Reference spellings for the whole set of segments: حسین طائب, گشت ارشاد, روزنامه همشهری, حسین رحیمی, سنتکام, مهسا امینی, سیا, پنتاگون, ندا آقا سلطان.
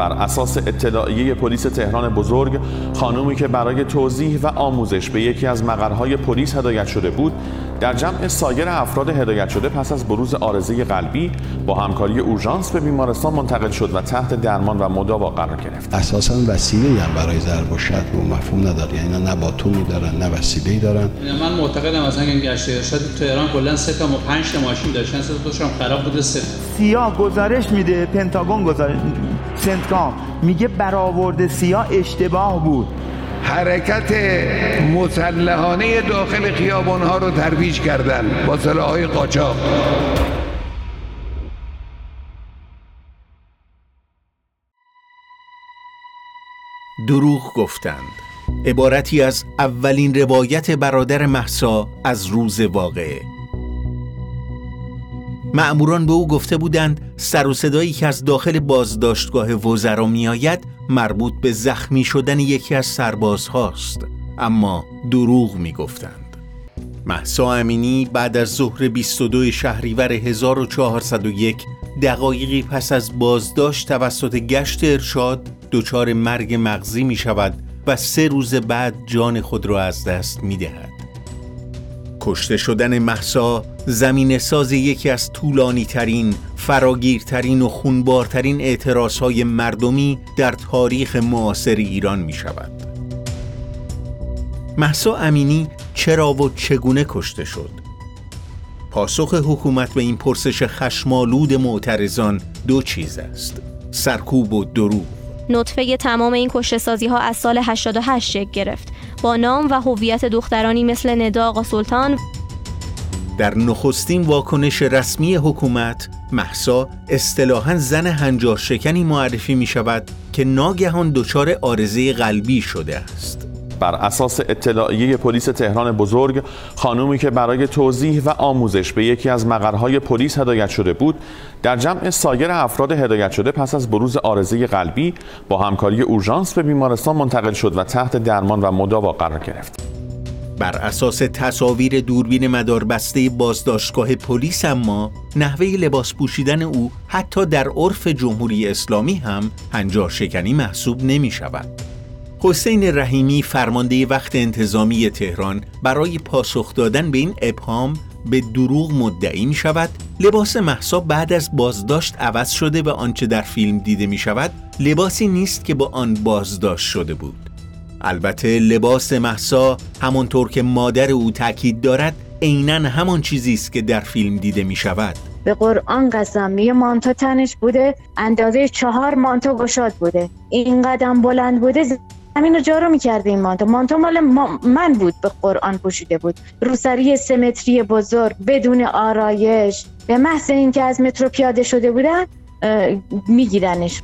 بر اساس اطلاعیه پلیس تهران بزرگ، خانومی که برای توضیح و آموزش به یکی از مقرهای پلیس هدایت شده بود، در جمع سایر افراد هدایت شده پس از بروز عارضه قلبی با همکاری اورژانس به بیمارستان منتقل شد و تحت درمان و مداوا قرار گرفت. اساساً وسیله‌ای هم برای ضرب و شتم و مفهوم نداره، یعنی نه باتومی دارن نه وسیله‌ای دارن. من معتقدم از این گشت ارشاد تو تهران کلاً 3 تا و 5 تا ماشین داشتن، 3 تاشون خراب بوده. سیا گزارش میده، پنتاگون گزارش، سنتکام میگه برآورد سیا اشتباه بود. حرکت مسلحانه داخل خیابان‌ها رو ترویج کردن با سلاح‌های قاچاق. دروغ گفتند، عبارتی از اولین روایت برادر مهسا از روز واقعه. مأموران به او گفته بودند سر و صدایی که از داخل بازداشتگاه وزرا میآید مربوط به زخمی شدن یکی از سربازهاست، اما دروغ میگفتند. مهسا امینی بعد از ظهر 22 شهریور 1401 دقایقی پس از بازداشت توسط گشت ارشاد دچار مرگ مغزی می شود و 3 روز بعد جان خود را از دست می دهد. کشته شدن مهسا زمینه ساز یکی از طولانی ترین، فراگیرترین و خونبارترین اعتراضهای مردمی در تاریخ معاصر ایران می شود. مهسا امینی چرا و چگونه کشته شد؟ پاسخ حکومت به این پرسش خشمالود معترضان 2 چیز است: سرکوب و دروغ. نطفه تمام این کشته‌سازی‌ها از سال 88 شکل گرفت با نام و هویت دخترانی مثل ندا آقا سلطان. در نخستین واکنش رسمی حکومت، مهسا اصطلاحاً زن هنجار شکنی معرفی می شود که ناگهان دچار عارضه قلبی شده است. بر اساس اطلاعیه پلیس تهران بزرگ، خانومی که برای توضیح و آموزش به یکی از مقرهای پلیس هدایت شده بود، در جمع سایر افراد هدایت شده پس از بروز عارضه قلبی با همکاری اورژانس به بیمارستان منتقل شد و تحت درمان و مداوا قرار گرفت. بر اساس تصاویر دوربین مداربسته بازداشتگاه پلیس، اما نحوه لباس پوشیدن او حتی در عرف جمهوری اسلامی هم هنجار شکنی محسوب نمی شود. حسین رحیمی، فرمانده وقت انتظامی تهران، برای پاسخ دادن به این ابهام به دروغ مدعی می شود لباس مهسا بعد از بازداشت عوض شده و آنچه در فیلم دیده می شود لباسی نیست که با آن بازداشت شده بود. البته لباس مهسا همانطور که مادر او تاکید دارد عیناً همان چیزی است که در فیلم دیده می شود. به قرآن قسم، یه مانتو تنش بوده اندازه 4 مانتو گشاد بوده، این قدم بلند بوده، همینو جارو می‌کرده. این مانتو مال من بود، به قرآن پوشیده بود، روسری 3 متری بزرگ بدون آرایش، به محض اینکه از مترو پیاده شده بودن میگیرنش.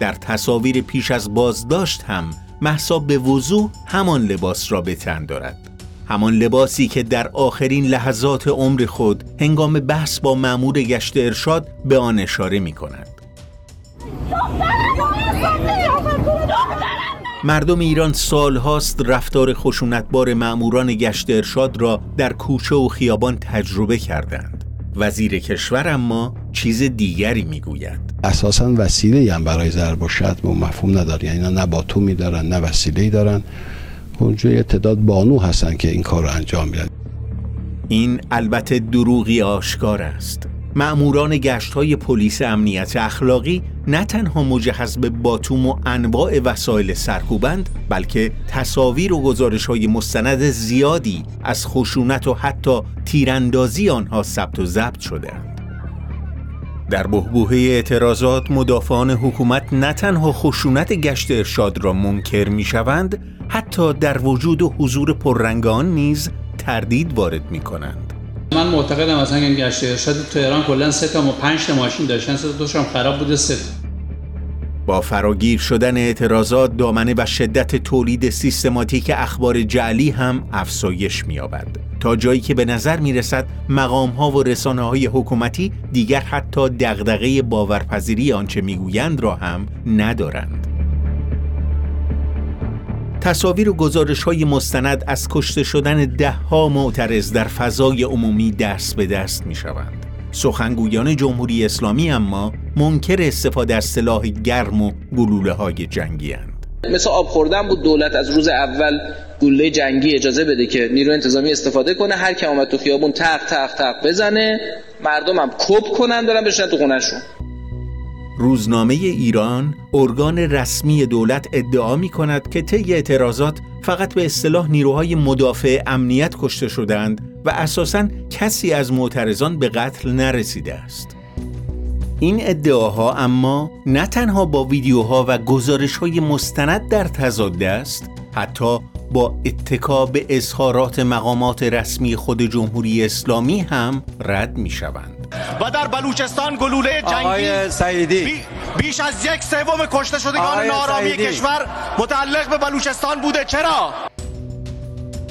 در تصاویر پیش از بازداشت هم مهسا به وضوح همان لباس را به تن دارد، همان لباسی که در آخرین لحظات عمر خود هنگام بحث با مأمور گشت ارشاد به آن اشاره می‌کند. مردم ایران سالهاست رفتار خشونتبار مأموران گشت ارشاد را در کوچه و خیابان تجربه کردند. وزیر کشور اما چیز دیگری میگوید. اساساً وسیله‌ای هم برای ضرب و شتم و مفهوم نداره، یعنی نه باتومی دارن نه وسیله‌ای دارن. اونجا یه تعداد بانو هستن که این کار رو انجام میدن. این البته دروغی آشکار است. مأموران گشت‌های پلیس امنیت اخلاقی نه تنها مجهز به باتوم و انواع وسایل سرکوبند، بلکه تصاویر و گزارش‌های مستند زیادی از خشونت و حتی تیراندازی آنها ثبت و ضبط شده‌اند. در بحبوحه اعتراضات، مدافعان حکومت نه تنها خشونت گشت ارشاد را منکر می‌شوند، حتی در وجود و حضور پررنگ آن نیز تردید وارد می‌کنند. من معتقدم از این گشت ارشاد تو تهران کلاً 3 تا و 5 تا ماشین داشتن، 3 تاشون خراب بوده. 3 با فراگیر شدن اعتراضات، دامنه و شدت تولید سیستماتیک اخبار جعلی هم افزایش می‌یابد، تا جایی که به نظر می‌رسد مقام‌ها و رسانه‌های حکومتی دیگر حتی دغدغه باورپذیری آنچه می‌گویند را هم ندارند. تصاویر و گزارش‌های مستند از کشته شدن 10 معترض در فضای عمومی دست به دست می‌شوند. سخنگویان جمهوری اسلامی اما منکر استفاده از سلاح گرم و گلوله‌های جنگی هستند. مثل آب خوردن بود، دولت از روز اول گلوله جنگی اجازه بده که نیرو انتظامی استفاده کنه، هر کی اومد تو خیابون تق تق تق بزنه، مردمم کپ کنن دارن بشن تو خونه‌شون. روزنامه ایران، ارگان رسمی دولت، ادعا می‌کند که طی اعتراضات فقط به اصطلاح نیروهای مدافع امنیت کشته شدند و اساساً کسی از معترضان به قتل نرسیده است. این ادعاها اما نه تنها با ویدیوها و گزارش‌های مستند در تضاد است، حتی با اتکا به اظهارات مقامات رسمی خود جمهوری اسلامی هم رد می‌شوند. و در بلوچستان گلوله جنگی بیش از 1/3 کشته شدگان ناآرامی کشور متعلق به بلوچستان بوده. چرا؟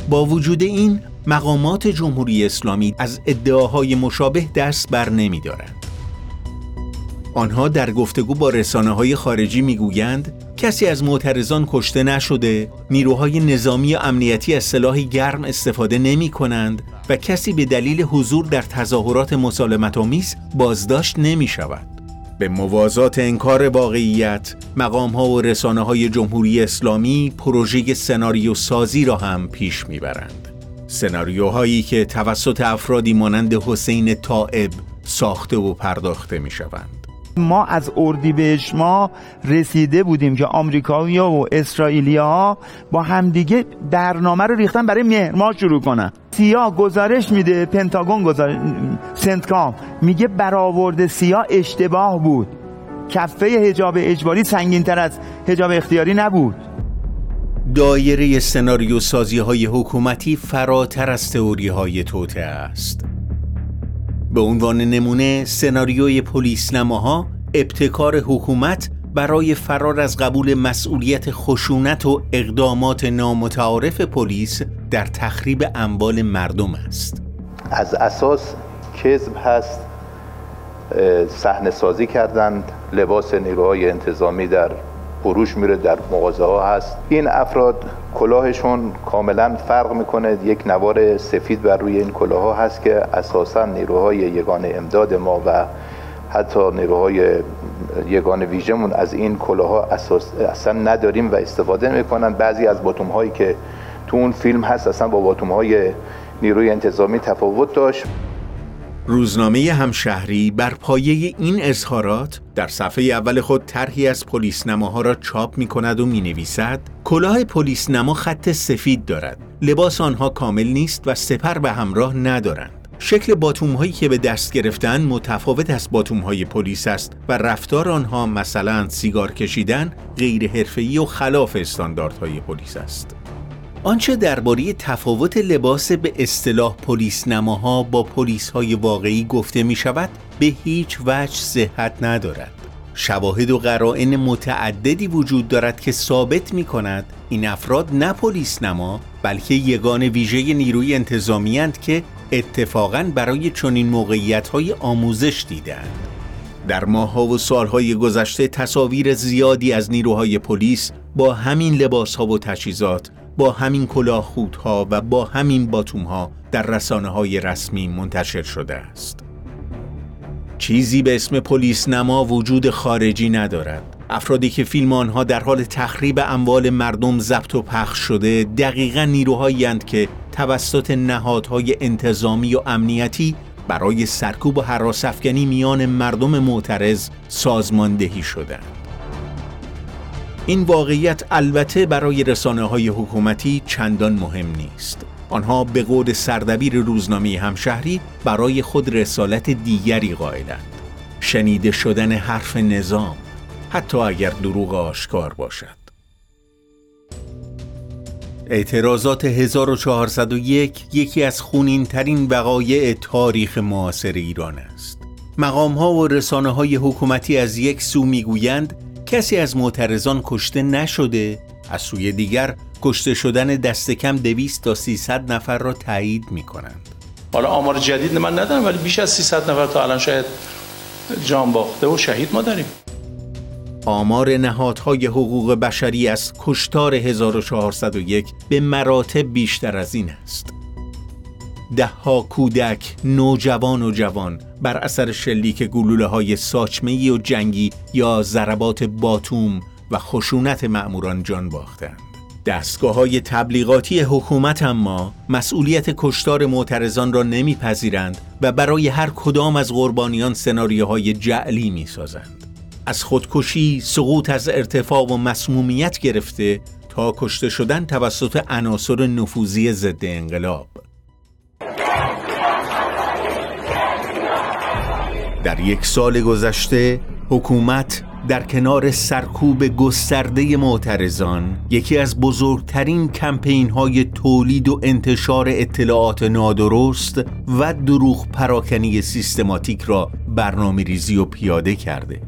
با وجود این، مقامات جمهوری اسلامی از ادعاهای مشابه دست بر نمی‌دارند. آنها در گفتگو با رسانه‌های خارجی می‌گویند کسی از معترضان کشته نشده، نیروهای نظامی و امنیتی از سلاح گرم استفاده نمی‌کنند و کسی به دلیل حضور در تظاهرات مسالمت‌آمیز بازداشت نمی‌شود. به موازات انکار واقعیت، مقام‌ها و رسانه‌های جمهوری اسلامی پروژه سناریو سازی را هم پیش می‌برند. سناریوهایی که توسط افرادی مانند حسین طائب ساخته و پرداخته می‌شوند. ما از اردیبهشت ما رسیده بودیم که آمریکایی‌ها و اسرائیلی‌ها با همدیگه برنامه رو ریختن برای مهر ماه شروع کنن. سیا گزارش میده، پنتاگون سنتکام میگه برآورد سیا اشتباه بود، کفه حجاب اجباری سنگین‌تر از حجاب اختیاری نبود. دایره سناریو سازی‌های حکومتی فراتر از تئوری‌های توطئه است. به عنوان نمونه، سناریوی پلیس‌نماها ابتکار حکومت برای فرار از قبول مسئولیت خشونت و اقدامات نامتعارف پلیس در تخریب اموال مردم است. از اساس کذب هست، صحنه‌سازی کردند، لباس نیروهای انتظامی در فروش میره، در مغازه ها هست. این افراد کلاهشون کاملا فرق میکنه، یک نوار سفید بر روی این کلاه ها هست که اساسا نیروهای یگان امداد ما و حتی نیروهای یگان ویژمون از این کلاه ها اصلا نداریم و استفاده میکنن. بعضی از باتوم هایی که تو اون فیلم هست اصلا با باتوم های نیروی انتظامی تفاوت داشت. روزنامه همشهری بر پایه این اظهارات در صفحه اول خود طرحی از پلیس‌نماها را چاپ می‌کند و می‌نویسد: کلاه پلیس‌نما خط سفید دارد، لباس آنها کامل نیست و سپر به همراه ندارند. شکل باتوم‌هایی که به دست گرفتند متفاوت از باتوم‌های پلیس است و رفتار آنها، مثلا سیگار کشیدن، غیرحرفه‌ای و خلاف استانداردهای پلیس است. آنچه درباره تفاوت لباس به اصطلاح پلیس‌نماها با پلیس‌های واقعی گفته می‌شود به هیچ وجه صحت ندارد. شواهد و قرائن متعددی وجود دارد که ثابت می‌کند این افراد نه پلیس‌نما بلکه یگان ویژه نیروی انتظامی‌اند که اتفاقاً برای چنین موقعیت‌های آموزش دیدند. در ماه‌ها و سال‌های گذشته تصاویر زیادی از نیروهای پلیس با همین لباس‌ها و تجهیزات، با همین کلاهخودها و با همین باتومها در رسانه‌های رسمی منتشر شده است. چیزی به اسم پلیس‌نما وجود خارجی ندارد. افرادی که فیلم آنها در حال تخریب اموال مردم ضبط و پخش شده دقیقاً نیروهایی اند که توسط نهادهای انتظامی و امنیتی برای سرکوب و هراس‌افکنی میان مردم معترض سازماندهی شده‌اند. این واقعیت البته برای رسانه‌های حکومتی چندان مهم نیست. آنها به قول سردبیر روزنامه همشهری برای خود رسالت دیگری قائلند: شنیده شدن حرف نظام، حتی اگر دروغ آشکار باشد. اعتراضات 1401 یکی از خونین‌ترین وقایع تاریخ معاصر ایران است. مقام‌ها و رسانه‌های حکومتی از یک سو می‌گویند کسی از معترضان کشته نشده، از سوی دیگر کشته شدن دست کم 200 تا 300 نفر را تایید می‌کنند. حالا آمار جدید من ندارم، ولی بیش از 300 نفر تا الان شاید جان باخته و شهید ما داریم. آمار نهادهای حقوق بشری از کشتار 1401 به مراتب بیشتر از این است. دهها کودک، نوجوان و جوان بر اثر شلیک گلوله‌های ساچمه‌ای و جنگی یا ضربات باتوم و خشونت مأموران جان باختند. دستگاه‌های تبلیغاتی حکومت اما مسئولیت کشتار معترضان را نمی‌پذیرند و برای هر کدام از قربانیان سناریوهای جعلی می‌سازند. از خودکشی، سقوط از ارتفاع و مسمومیت گرفته تا کشته شدن توسط عناصر نفوذی ضد انقلاب. در یک سال گذشته حکومت در کنار سرکوب گسترده معترضان یکی از بزرگترین کمپین‌های تولید و انتشار اطلاعات نادرست و دروغ پراکنی سیستماتیک را برنامه‌ریزی و پیاده کرده.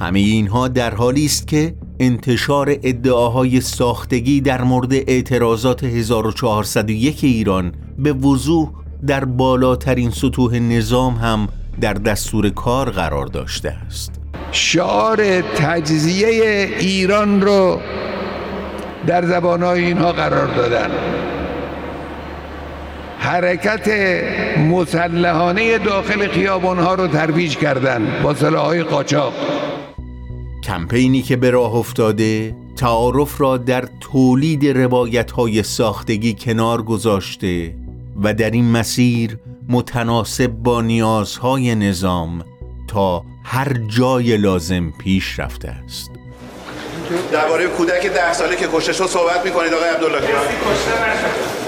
همه اینها در حالی است که انتشار ادعاهای ساختگی در مورد اعتراضات 1401 ایران به وضوح در بالاترین سطوح نظام هم در دستور کار قرار داشته است. شعار تجزیه ایران رو در زبانهای اینها قرار دادن. حرکت مسلحانه داخل خیابانها رو ترویج کردن با سلاح‌های قاچاق. کمپینی که به راه افتاده تعارف را در تولید روایت‌های ساختگی کنار گذاشته و در این مسیر متناسب با نیازهای نظام تا هر جای لازم پیش رفته است. درباره کودک 10 ساله که کشته شد صحبت می‌کنید آقای عبدالله؟ کسی کشته نشد.